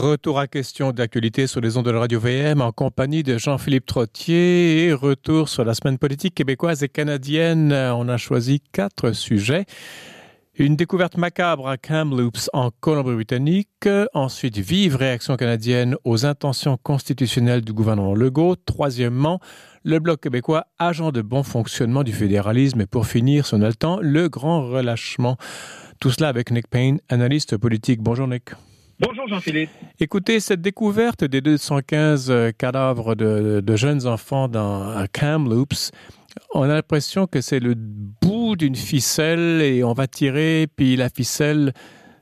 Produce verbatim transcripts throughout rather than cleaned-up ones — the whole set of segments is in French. Retour à questions d'actualité sur les ondes de la Radio-V M en compagnie de Jean-Philippe Trottier et retour sur la semaine politique québécoise et canadienne. On a choisi quatre sujets. Une découverte macabre à Kamloops en Colombie-Britannique. Ensuite, vive réaction canadienne aux intentions constitutionnelles du gouvernement Legault. Troisièmement, le Bloc québécois, agent de bon fonctionnement du fédéralisme. Et pour finir, si on a le temps, le grand relâchement. Tout cela avec Nick Payne, analyste politique. Bonjour Nick. Bonjour Jean-Philippe. Écoutez, cette découverte des deux cent quinze cadavres de, de jeunes enfants dans, à Kamloops, on a l'impression que c'est le bout d'une ficelle et on va tirer, puis la ficelle,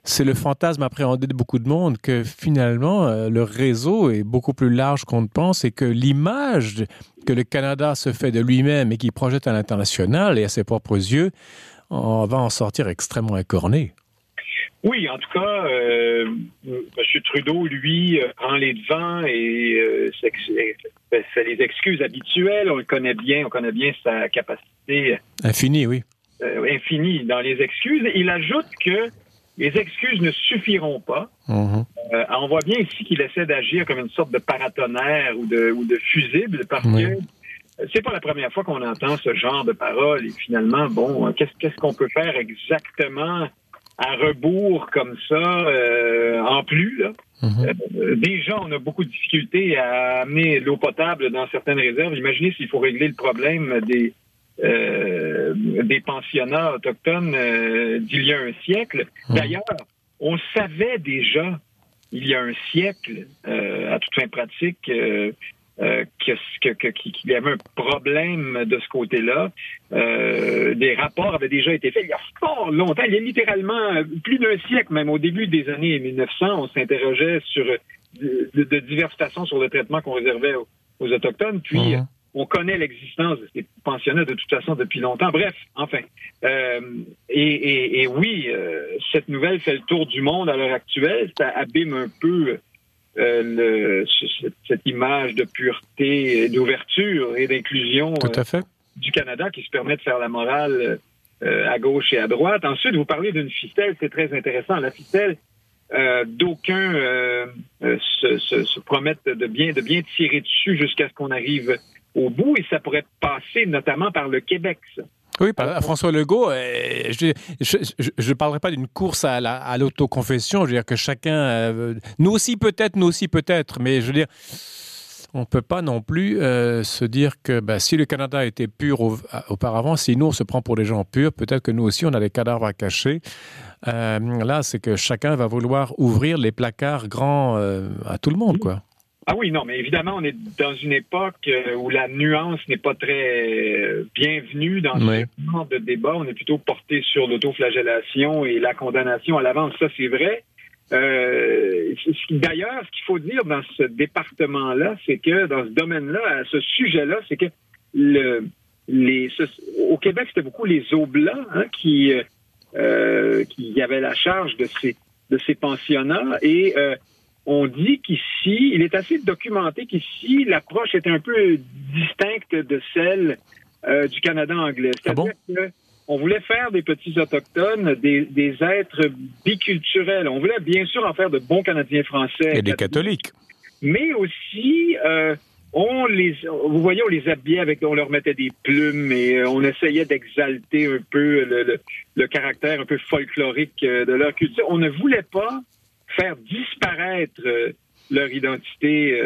c'est le fantasme appréhendé de beaucoup de monde, que finalement, le réseau est beaucoup plus large qu'on ne pense et que l'image que le Canada se fait de lui-même et qu'il projette à l'international et à ses propres yeux, on va en sortir extrêmement écorné. Oui, en tout cas, euh, M. Trudeau, lui, prend les devants et euh, c'est les excuses habituelles. On le connaît bien, on connaît bien sa capacité... Infinie, oui. Euh, infinie dans les excuses. Il ajoute que les excuses ne suffiront pas. Mm-hmm. euh, on voit bien ici qu'il essaie d'agir comme une sorte de paratonnerre ou de, ou de fusible parce oui. que c'est pas la première fois qu'on entend ce genre de paroles. Et finalement, bon, qu'est-ce, qu'est-ce qu'on peut faire exactement à rebours comme ça, euh, en plus, là. Mm-hmm. euh, déjà, on a beaucoup de difficultés à amener l'eau potable dans certaines réserves. Imaginez s'il faut régler le problème des euh, des pensionnats autochtones euh, d'il y a un siècle. Mm-hmm. D'ailleurs, on savait déjà, il y a un siècle, euh, à toute fin pratique, euh, Euh, que, que, que, qu'il y avait un problème de ce côté-là. Euh, des rapports avaient déjà été faits il y a fort longtemps, il y a littéralement plus d'un siècle, même au début des années mille neuf cents, on s'interrogeait sur de, de, de diverses façons sur le traitement qu'on réservait aux, aux Autochtones, puis mmh. on connaît l'existence de ces pensionnats de toute façon depuis longtemps. Bref, enfin. Euh, et, et, et oui, euh, cette nouvelle fait le tour du monde à l'heure actuelle, ça abîme un peu Euh, le, cette image de pureté, d'ouverture et d'inclusion Tout à fait. Euh, du Canada qui se permet de faire la morale euh, à gauche et à droite. Ensuite, vous parlez d'une ficelle, c'est très intéressant. La ficelle, euh, d'aucuns euh, euh, se, se, se promettent de bien, de bien tirer dessus jusqu'à ce qu'on arrive au bout et ça pourrait passer notamment par le Québec, ça. Oui, par François Legault, je ne parlerai pas d'une course à, la, à l'autoconfession, je veux dire que chacun, euh, nous aussi peut-être, nous aussi peut-être, mais je veux dire, on ne peut pas non plus euh, se dire que ben, si le Canada était pur au, auparavant, si nous on se prend pour des gens purs, peut-être que nous aussi on a des cadavres à cacher. Euh, là, c'est que chacun va vouloir ouvrir les placards grands euh, à tout le monde, quoi. Ah oui, non, mais évidemment, on est dans une époque où la nuance n'est pas très bienvenue dans oui. ce genre de débat. On est plutôt porté sur l'autoflagellation et la condamnation à l'avance. Ça, c'est vrai. Euh, d'ailleurs, ce qu'il faut dire dans ce département-là, c'est que dans ce domaine-là, à ce sujet-là, c'est que le, les, ce, au Québec, c'était beaucoup les Oblats hein, qui, euh, qui avaient la charge de ces, de ces pensionnats et... Euh, on dit qu'ici, il est assez documenté qu'ici, l'approche est un peu distincte de celle euh, du Canada anglais. C'est-à-dire ah bon? qu'on voulait faire des petits autochtones, des, des êtres biculturels. On voulait bien sûr en faire de bons Canadiens français. Et des catholiques. Mais aussi, euh, on les, vous voyez, on les habillait avec, on leur mettait des plumes et on essayait d'exalter un peu le, le, le caractère un peu folklorique de leur culture. On ne voulait pas faire disparaître euh, leur identité euh,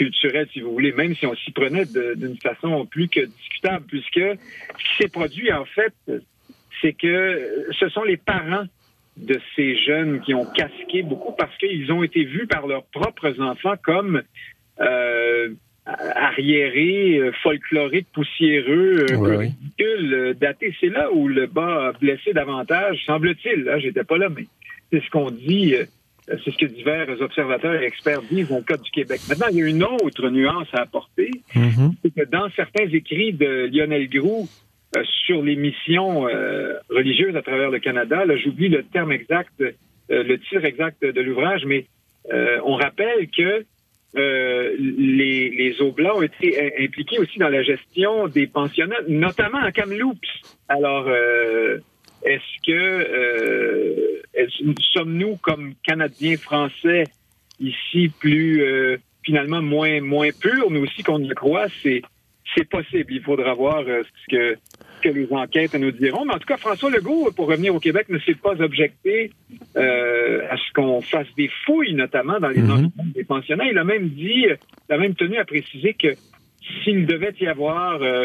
culturelle, si vous voulez, même si on s'y prenait de, d'une façon plus que discutable, puisque ce qui s'est produit, en fait, c'est que ce sont les parents de ces jeunes qui ont casqué beaucoup parce qu'ils ont été vus par leurs propres enfants comme euh, arriérés, folkloriques, poussiéreux, ridicules, ouais, oui. datés. C'est là où le bas a blessé davantage, semble-t-il. Hein, j'étais pas là, mais c'est ce qu'on dit... Euh, C'est ce que divers observateurs et experts disent dans le cas du Québec. Maintenant, il y a une autre nuance à apporter, mm-hmm. c'est que dans certains écrits de Lionel Groux euh, sur les missions euh, religieuses à travers le Canada, là, j'oublie le terme exact, euh, le titre exact de l'ouvrage, mais euh, on rappelle que euh, les, les Oblats ont été impliqués aussi dans la gestion des pensionnats, notamment à Kamloops. Alors... Euh, Est-ce que euh, est-ce, sommes-nous, comme Canadiens français, ici plus euh, finalement moins moins pure, mais aussi qu'on ne le croit, c'est c'est possible. Il faudra voir euh, ce que ce que les enquêtes nous diront. Mais en tout cas, François Legault, pour revenir au Québec, ne s'est pas objecté euh, à ce qu'on fasse des fouilles, notamment dans les mm-hmm. environs des pensionnats. Il a même dit, il a même tenu à préciser que s'il devait y avoir euh,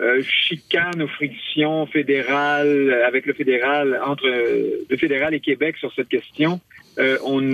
euh, chicane ou friction fédérale avec le fédéral, entre euh, le fédéral et Québec sur cette question, euh, on,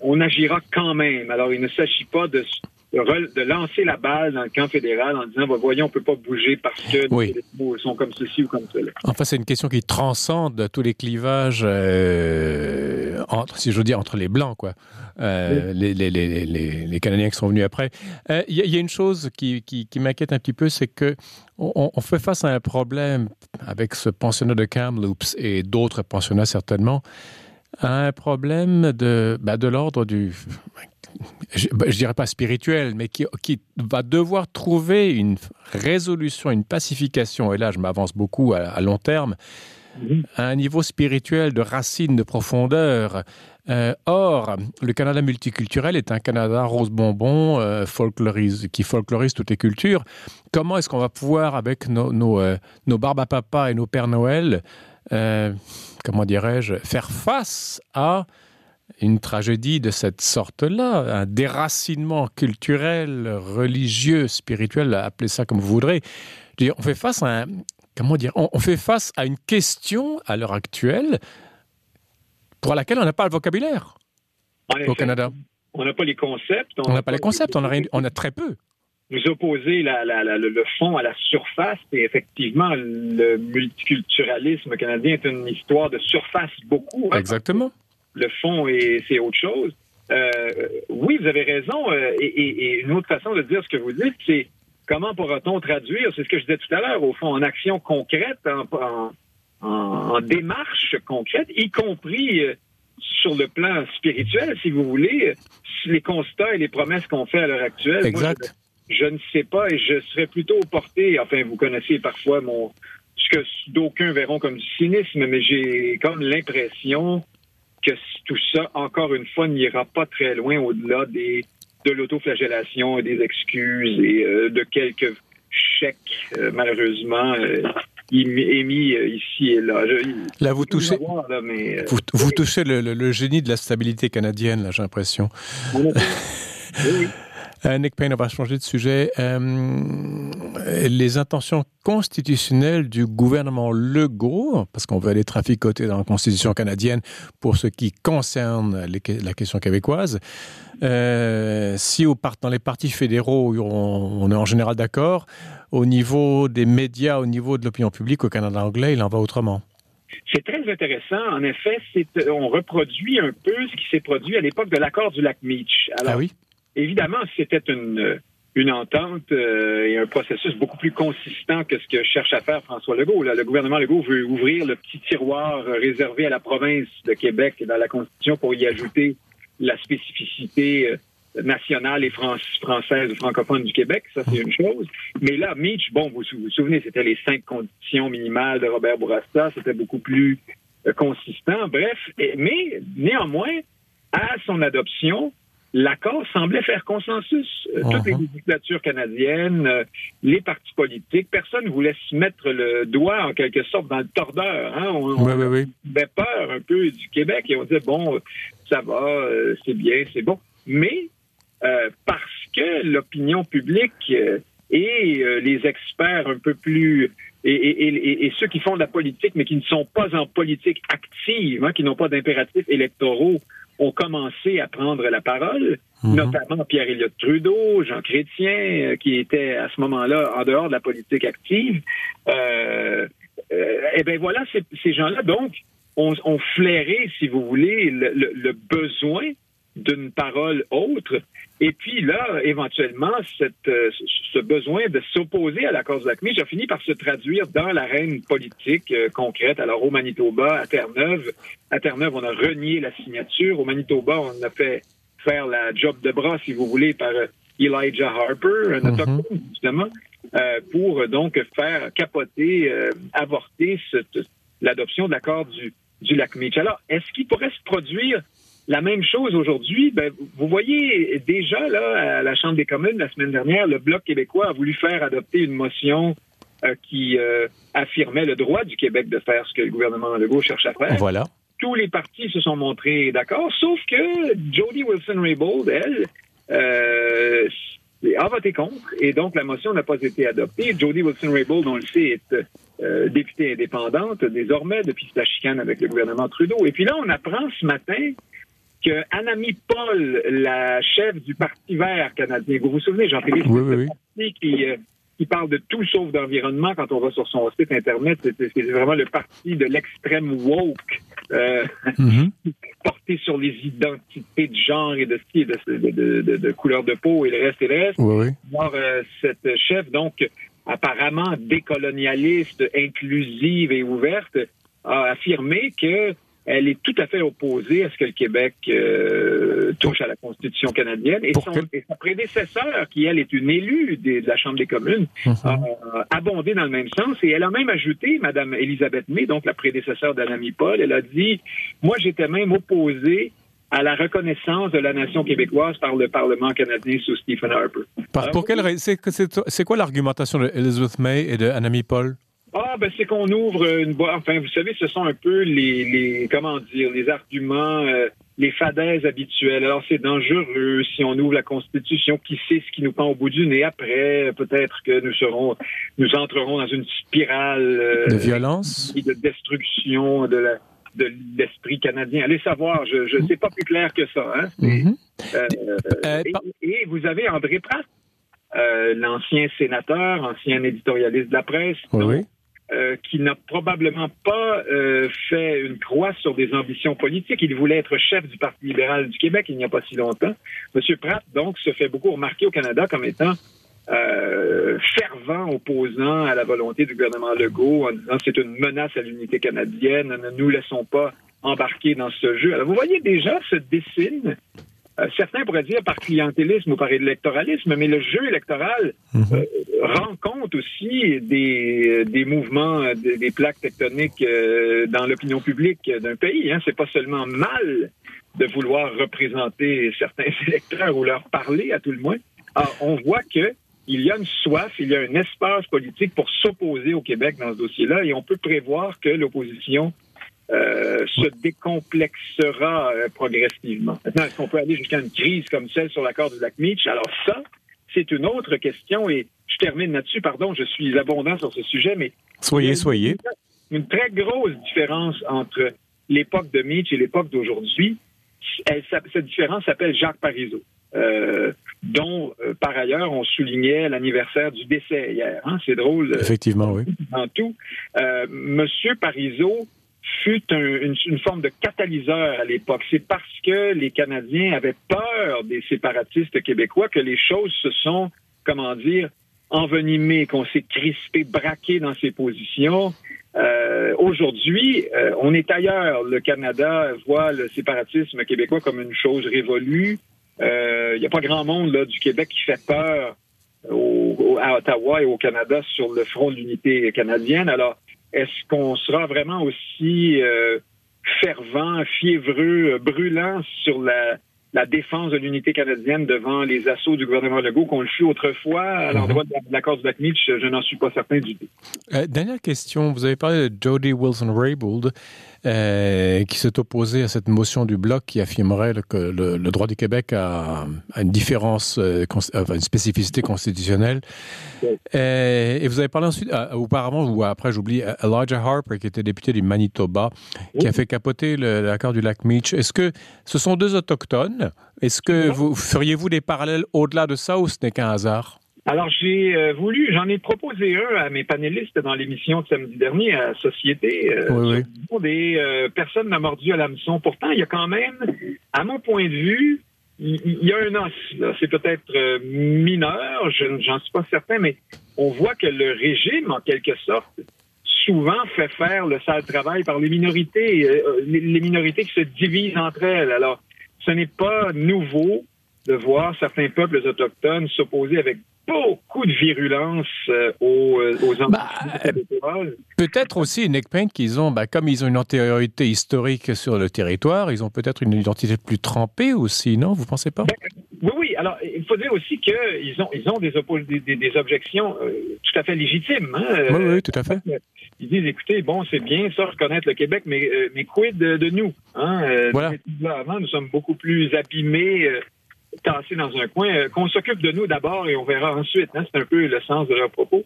on agira quand même. Alors, il ne s'agit pas de... de lancer la balle dans le camp fédéral en disant, bah, voyons, on ne peut pas bouger parce que oui. les mots sont comme ceci ou comme cela. Enfin, c'est une question qui transcende tous les clivages, euh, entre, si je veux dire, entre les Blancs, quoi. Euh, oui. les, les, les, les, les Canadiens qui sont venus après. Il euh, y, y a une chose qui, qui, qui m'inquiète un petit peu, c'est que on, on fait face à un problème avec ce pensionnat de Kamloops et d'autres pensionnats certainement, à un problème de, ben, de l'ordre du... je ne dirais pas spirituel, mais qui, qui va devoir trouver une résolution, une pacification, et là je m'avance beaucoup à, à long terme, mmh. à un niveau spirituel de racines, de profondeur. Euh, or, le Canada multiculturel est un Canada rose-bonbon euh, folklorise, qui folklorise toutes les cultures. Comment est-ce qu'on va pouvoir, avec nos, nos, euh, nos barbes à papa et nos Pères Noël, euh, comment dirais-je, faire face à... une tragédie de cette sorte-là, un déracinement culturel, religieux, spirituel, appelez ça comme vous voudrez. On fait face à un, comment dire, on fait face à une question à l'heure actuelle pour laquelle on n'a pas le vocabulaire en effet, au Canada. On n'a pas les concepts. On n'a pas les concepts, on a, on a très peu. Nous opposer la, la, la, le fond à la surface, et effectivement, le multiculturalisme canadien est une histoire de surface beaucoup. Hein, exactement. Le fond, et c'est autre chose. Euh, oui, vous avez raison. Euh, et, et, et une autre façon de dire ce que vous dites, c'est comment pourra-t-on traduire, c'est ce que je disais tout à l'heure, au fond, en action concrète, en, en, en, en démarche concrète, y compris euh, sur le plan spirituel, si vous voulez, les constats et les promesses qu'on fait à l'heure actuelle. Exact. Moi, je, je ne sais pas, et je serais plutôt porté, enfin, vous connaissez parfois mon ce que d'aucuns verront comme du cynisme, mais j'ai comme l'impression... que tout ça, encore une fois, n'ira pas très loin au-delà des, de l'autoflagellation et des excuses et euh, de quelques chèques, euh, malheureusement, euh, émis euh, ici et là. Je, là, vous touchez, voir, là, mais, euh, vous, vous oui. touchez le, le, le génie de la stabilité canadienne, là, j'ai l'impression. Oui, oui. Euh, Nick Payne, on va changer de sujet. Euh, les intentions constitutionnelles du gouvernement Legault, parce qu'on veut aller traficoter dans la Constitution canadienne pour ce qui concerne les, la question québécoise. Euh, si au, dans les partis fédéraux, on, on est en général d'accord, au niveau des médias, au niveau de l'opinion publique, au Canada anglais, il en va autrement. C'est très intéressant. En effet, c'est, on reproduit un peu ce qui s'est produit à l'époque de l'accord du Lac Meech. Alors, ah oui? Évidemment, c'était une, une entente euh, et un processus beaucoup plus consistant que ce que cherche à faire François Legault. Là, le gouvernement Legault veut ouvrir le petit tiroir réservé à la province de Québec dans la Constitution pour y ajouter la spécificité nationale et france- française ou francophone du Québec. Ça, c'est une chose. Mais là, Meech, bon, vous vous souvenez, c'était les cinq conditions minimales de Robert Bourassa. C'était beaucoup plus euh, consistant. Bref, et, mais néanmoins, à son adoption... l'accord semblait faire consensus. Uh-huh. Toutes les législatures canadiennes, euh, les partis politiques, personne ne voulait se mettre le doigt, en quelque sorte, dans le tordeur. Hein? On, oui, on oui, oui. avait peur un peu du Québec et on disait, bon, ça va, euh, c'est bien, c'est bon. Mais euh, parce que l'opinion publique euh, et euh, les experts un peu plus... Et, et, et, et ceux qui font de la politique, mais qui ne sont pas en politique active, hein, qui n'ont pas d'impératifs électoraux, ont commencé à prendre la parole, mm-hmm. notamment Pierre Elliott Trudeau, Jean Chrétien, euh, qui était à ce moment-là en dehors de la politique active. Euh, euh, eh bien voilà, ces, ces gens-là, donc, ont, ont flairé, si vous voulez, le, le, le besoin d'une parole autre. Et puis là, éventuellement, cette, euh, ce besoin de s'opposer à l'accord du Lac Meech a fini par se traduire dans l'arène politique euh, concrète. Alors au Manitoba, à Terre-Neuve, à Terre-Neuve, on a renié la signature. Au Manitoba, on a fait faire la job de bras, si vous voulez, par Elijah Harper, un autochtone, mm-hmm. justement, euh, pour donc faire capoter, euh, avorter cette, l'adoption de l'accord du, du Lac Meech. Alors, est-ce qu'il pourrait se produire La même chose aujourd'hui, ben, vous voyez déjà là à la Chambre des communes la semaine dernière, le Bloc québécois a voulu faire adopter une motion euh, qui euh, affirmait le droit du Québec de faire ce que le gouvernement Legault cherche à faire. Voilà. Tous les partis se sont montrés d'accord, sauf que Jody Wilson-Raybould, elle, euh, a voté contre, et donc la motion n'a pas été adoptée. Jody Wilson-Raybould, on le sait, est euh, députée indépendante désormais depuis sa chicane avec le gouvernement Trudeau. Et puis là, on apprend ce matin que Annamie Paul, la chef du Parti vert canadien, vous vous souvenez, Jean-Philippe Trottier, oui, oui, oui. qui, euh, qui parle de tout sauf d'environnement quand on va sur son site Internet, c'est, c'est vraiment le parti de l'extrême woke, euh, mm-hmm. porté sur les identités de genre et de, de, de, de, de couleur de peau et le reste et le reste. Oui, oui. Alors, euh, cette chef, donc, apparemment décolonialiste, inclusive et ouverte, a affirmé que elle est tout à fait opposée à ce que le Québec euh, touche à la Constitution canadienne. Et son, et son prédécesseur, qui, elle, est une élue des, de la Chambre des communes, mm-hmm. a abondé dans le même sens. Et elle a même ajouté, Mme Elisabeth May, donc la prédécesseure d'Annamie Paul, elle a dit « Moi, j'étais même opposée à la reconnaissance de la nation québécoise par le Parlement canadien sous Stephen Harper. » Par, Alors, pour quelle c'est, c'est, c'est quoi l'argumentation d'Elizabeth May et d'Annamie Paul? Ah, ben, c'est qu'on ouvre une boîte. Enfin, vous savez, ce sont un peu les, les comment dire, les arguments, euh, les fadaises habituelles. Alors, c'est dangereux si on ouvre la Constitution. Qui sait ce qui nous pend au bout du nez après? Peut-être que nous serons, nous entrerons dans une spirale euh, de violence et de destruction de la, de l'esprit canadien. Allez savoir, je, je, c'est pas plus clair que ça, hein. Mm-hmm. Euh, euh, et, et vous avez André Pratte, euh, l'ancien sénateur, ancien éditorialiste de la presse. Donc, oui. Euh, qui n'a probablement pas euh, fait une croix sur des ambitions politiques. Il voulait être chef du Parti libéral du Québec il n'y a pas si longtemps. M. Pratt, donc, se fait beaucoup remarquer au Canada comme étant euh, fervent opposant à la volonté du gouvernement Legault, en disant que c'est une menace à l'unité canadienne, ne nous laissons pas embarquer dans ce jeu. Alors, vous voyez déjà se dessine, euh, certains pourraient dire par clientélisme ou par électoralisme, mais le jeu électoral mm-hmm. euh, rend compte aussi des, des mouvements, des, des plaques tectoniques euh, dans l'opinion publique d'un pays. Hein. C'est pas seulement mal de vouloir représenter certains électeurs ou leur parler, à tout le moins. Alors, on voit que il y a une soif, il y a un espace politique pour s'opposer au Québec dans ce dossier-là, et on peut prévoir que l'opposition Euh, se décomplexera euh, progressivement. Maintenant, est-ce qu'on peut aller jusqu'à une crise comme celle sur l'accord du Lac Meech? Alors ça, c'est une autre question, et je termine là-dessus, pardon, je suis abondant sur ce sujet, mais... Soyez, une, soyez. Une très grosse différence entre l'époque de Meech et l'époque d'aujourd'hui. Elle, cette différence s'appelle Jacques Parizeau, euh, dont, euh, par ailleurs, on soulignait l'anniversaire du décès hier. Hein? C'est drôle. Effectivement, euh, oui. En tout, euh, Monsieur Parizeau fut un, une, une forme de catalyseur à l'époque. C'est parce que les Canadiens avaient peur des séparatistes québécois que les choses se sont, comment dire, envenimées, qu'on s'est crispé, braqué dans ses positions. Euh, aujourd'hui, euh, on est ailleurs. Le Canada voit le séparatisme québécois comme une chose révolue. Euh, y a pas grand monde là du Québec qui fait peur au, au, à Ottawa et au Canada sur le front de l'unité canadienne. Alors, est-ce qu'on sera vraiment aussi euh, fervent, fiévreux, euh, brûlant sur la, la défense de l'unité canadienne devant les assauts du gouvernement Legault qu'on le fut autrefois à l'endroit mm-hmm. de l'accord du Lac Meech? Je n'en suis pas certain du tout. Euh, dernière question. Vous avez parlé de Jody Wilson-Raybould euh, qui s'est opposée à cette motion du Bloc qui affirmerait le, que le, le droit du Québec a, a une différence, euh, cons- enfin, une spécificité constitutionnelle. Okay. Euh, et vous avez parlé ensuite, euh, auparavant, ou après, j'oublie, Elijah Harper qui était député du Manitoba, oui. qui a fait capoter le, l'accord du Lac Meech. Est-ce que ce sont deux Autochtones? Est-ce que oui. vous feriez-vous des parallèles au-delà de ça, ou ce n'est qu'un hasard? Alors, j'ai euh, voulu, j'en ai proposé un à mes panélistes dans l'émission de samedi dernier à Société. Euh, oui, oui. Des, euh, personne n'a mordu à l'hameçon. Pourtant, il y a quand même, à mon point de vue, il, il y a un os. Là. C'est peut-être euh, mineur, je, j'en suis pas certain, mais on voit que le régime, en quelque sorte, souvent fait faire le sale travail par les minorités, euh, les, les minorités qui se divisent entre elles. Alors, ce n'est pas nouveau de voir certains peuples autochtones s'opposer avec beaucoup de virulence euh, aux, aux anti-québécoises. Ben, peut-être aussi, Nick Payne, qu'ils ont, ben, comme ils ont une antériorité historique sur le territoire, ils ont peut-être une identité plus trempée aussi, non? Vous ne pensez pas? Ben, oui, oui. Alors, il faut dire aussi qu'ils ont, ils ont des, oppos- des, des, des objections euh, tout à fait légitimes. Hein? Oui, oui, oui, tout à fait. Ils disent, écoutez, bon, c'est bien ça, reconnaître le Québec, mais, euh, mais quid de, de nous? Hein? Euh, voilà. Avant, nous sommes beaucoup plus abîmés... Euh, tassés dans un coin, euh, qu'on s'occupe de nous d'abord et on verra ensuite. Hein, c'est un peu le sens de leur propos.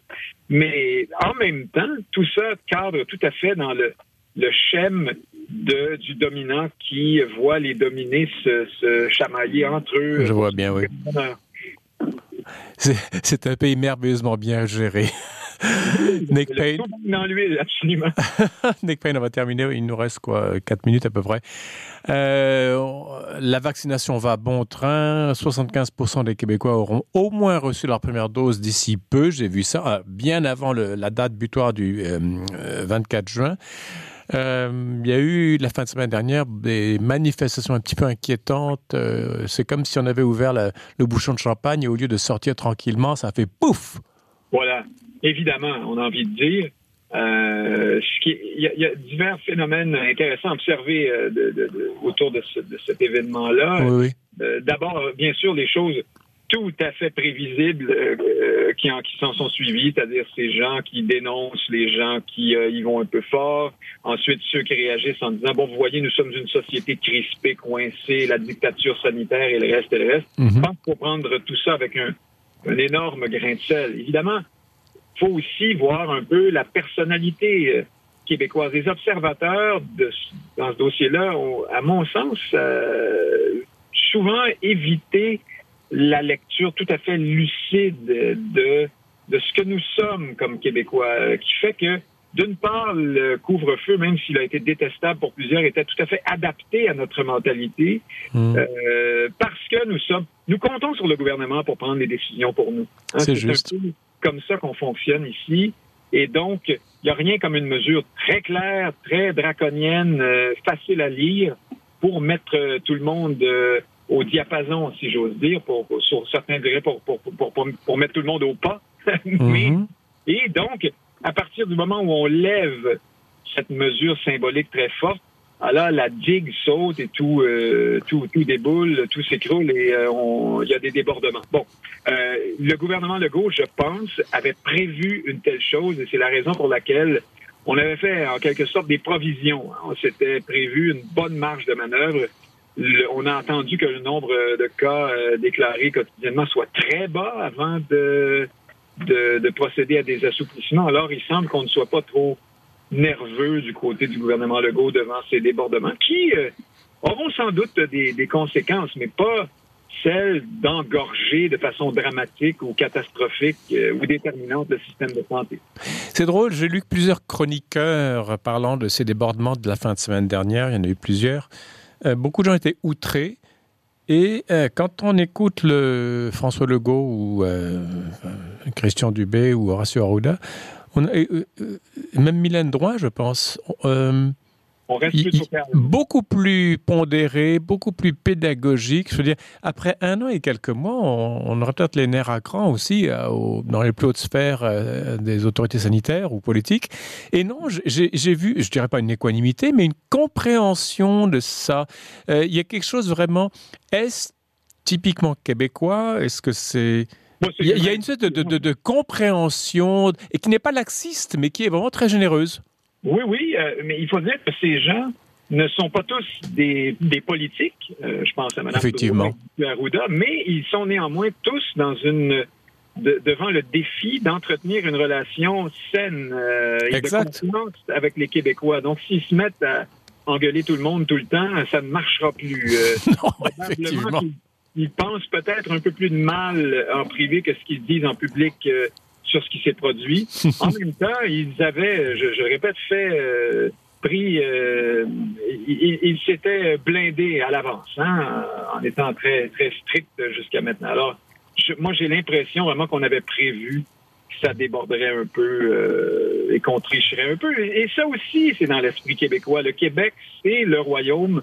Mais en même temps, tout ça cadre tout à fait dans le, le schème de, du dominant qui voit les dominés se, se chamailler entre eux. Je vois bien, oui. C'est, c'est un pays merveilleusement bien géré. Nick Payne. Dans l'huile, absolument. Nick Payne, on va terminer. Il nous reste quoi, quatre minutes à peu près. Euh, la vaccination va à bon train. soixante-quinze pour cent des Québécois auront au moins reçu leur première dose d'ici peu. J'ai vu ça bien avant le, la date butoir du euh, vingt-quatre juin. Euh, il y a eu, la fin de semaine dernière, des manifestations un petit peu inquiétantes. Euh, c'est comme si on avait ouvert la, le bouchon de champagne et au lieu de sortir tranquillement, ça fait pouf! Voilà. Évidemment, on a envie de dire. Euh, ce qui est, il, y a, il y a divers phénomènes intéressants à observer euh, de, de, de, autour de, ce, de cet événement-là. Oui, oui. Euh, d'abord, bien sûr, les choses tout à fait prévisibles euh, qui, en, qui s'en sont suivies, c'est-à-dire ces gens qui dénoncent, les gens qui euh, y vont un peu fort, ensuite ceux qui réagissent en disant « Bon, vous voyez, nous sommes une société crispée, coincée, la dictature sanitaire et le reste et le reste. Mm-hmm. » Je pense qu'il faut prendre tout ça avec un, un énorme grain de sel. Évidemment, il faut aussi voir un peu la personnalité euh, québécoise. Les observateurs de, dans ce dossier-là ont, à mon sens, euh, souvent évité la lecture tout à fait lucide de, de ce que nous sommes comme Québécois, qui fait que, d'une part, le couvre-feu, même s'il a été détestable pour plusieurs, était tout à fait adapté à notre mentalité, mmh. euh, parce que nous sommes, nous comptons sur le gouvernement pour prendre les décisions pour nous. Hein, c'est, c'est juste. Un peu comme ça qu'on fonctionne ici, et donc, il n'y a rien comme une mesure très claire, très draconienne, euh, facile à lire, pour mettre euh, tout le monde... Euh, au diapason, si j'ose dire, pour, pour sur certains diraient pour, pour, pour, pour, pour mettre tout le monde au pas. Mais, mm-hmm. Et donc, à partir du moment où on lève cette mesure symbolique très forte, alors la digue saute et tout, euh, tout, tout déboule, tout s'écroule et il euh, y a des débordements. Bon, euh, le gouvernement Legault, je pense, avait prévu une telle chose et c'est la raison pour laquelle on avait fait en quelque sorte des provisions. On s'était prévu une bonne marge de manœuvre. Le, on a entendu que le nombre de cas euh, déclarés quotidiennement soit très bas avant de, de, de procéder à des assouplissements. Alors, il semble qu'on ne soit pas trop nerveux du côté du gouvernement Legault devant ces débordements, qui euh, auront sans doute des, des conséquences, mais pas celles d'engorger de façon dramatique ou catastrophique euh, ou déterminante le système de santé. C'est drôle, j'ai lu plusieurs chroniqueurs parlant de ces débordements de la fin de semaine dernière, il y en a eu plusieurs. Beaucoup de gens étaient outrés et euh, quand on écoute le François Legault ou euh, Christian Dubé ou Horacio Arruda, on a, euh, même Mylène Drouin, je pense, euh, on reste y, plus y, beaucoup plus pondéré, beaucoup plus pédagogique. Je veux dire, après un an et quelques mois, on, on aurait peut-être les nerfs à cran aussi euh, au, dans les plus hautes sphères euh, des autorités sanitaires ou politiques. Et non, j'ai, j'ai vu, je dirais pas une équanimité, mais une compréhension de ça. Euh, il y a quelque chose vraiment, est-ce typiquement québécois? Est-ce que c'est... Bon, il, y a, il y a une sorte de, de, de, de compréhension, et qui n'est pas laxiste, mais qui est vraiment très généreuse. Oui, oui, euh, mais il faut dire que ces gens ne sont pas tous des, des politiques, euh, je pense à Mme Arruda, mais ils sont néanmoins tous dans une de, devant le défi d'entretenir une relation saine euh, et exact. De confiance avec les Québécois. Donc, s'ils se mettent à engueuler tout le monde tout le temps, ça ne marchera plus. Euh, non, effectivement. Ils, ils pensent peut-être un peu plus de mal en privé que ce qu'ils disent en public euh, sur ce qui s'est produit. En même temps, ils avaient, je, je répète, fait euh, pris... Euh, ils, ils s'étaient blindés à l'avance, hein, en étant très, très stricts jusqu'à maintenant. Alors, je, moi, j'ai l'impression vraiment qu'on avait prévu que ça déborderait un peu euh, et qu'on tricherait un peu. Et, et ça aussi, c'est dans l'esprit québécois. Le Québec, c'est le royaume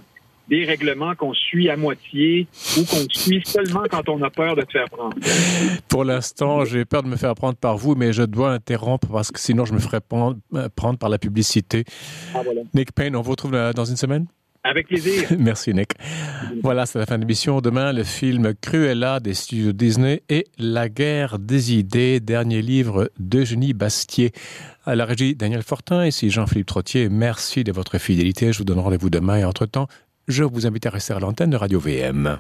des règlements qu'on suit à moitié ou qu'on suit seulement quand on a peur de se faire prendre. Pour l'instant, j'ai peur de me faire prendre par vous, mais je dois interrompre parce que sinon je me ferai prendre, prendre par la publicité. Ah, voilà. Nick Payne, on vous retrouve dans une semaine? Avec plaisir. Merci, Nick. Voilà, c'est la fin de l'émission. Demain, le film Cruella des studios Disney et La guerre des idées, dernier livre d'Eugénie Bastier. À la régie, Daniel Fortin, ici Jean-Philippe Trottier. Merci de votre fidélité. Je vous donne rendez-vous demain et entre-temps, je vous invite à rester à l'antenne de Radio-V M.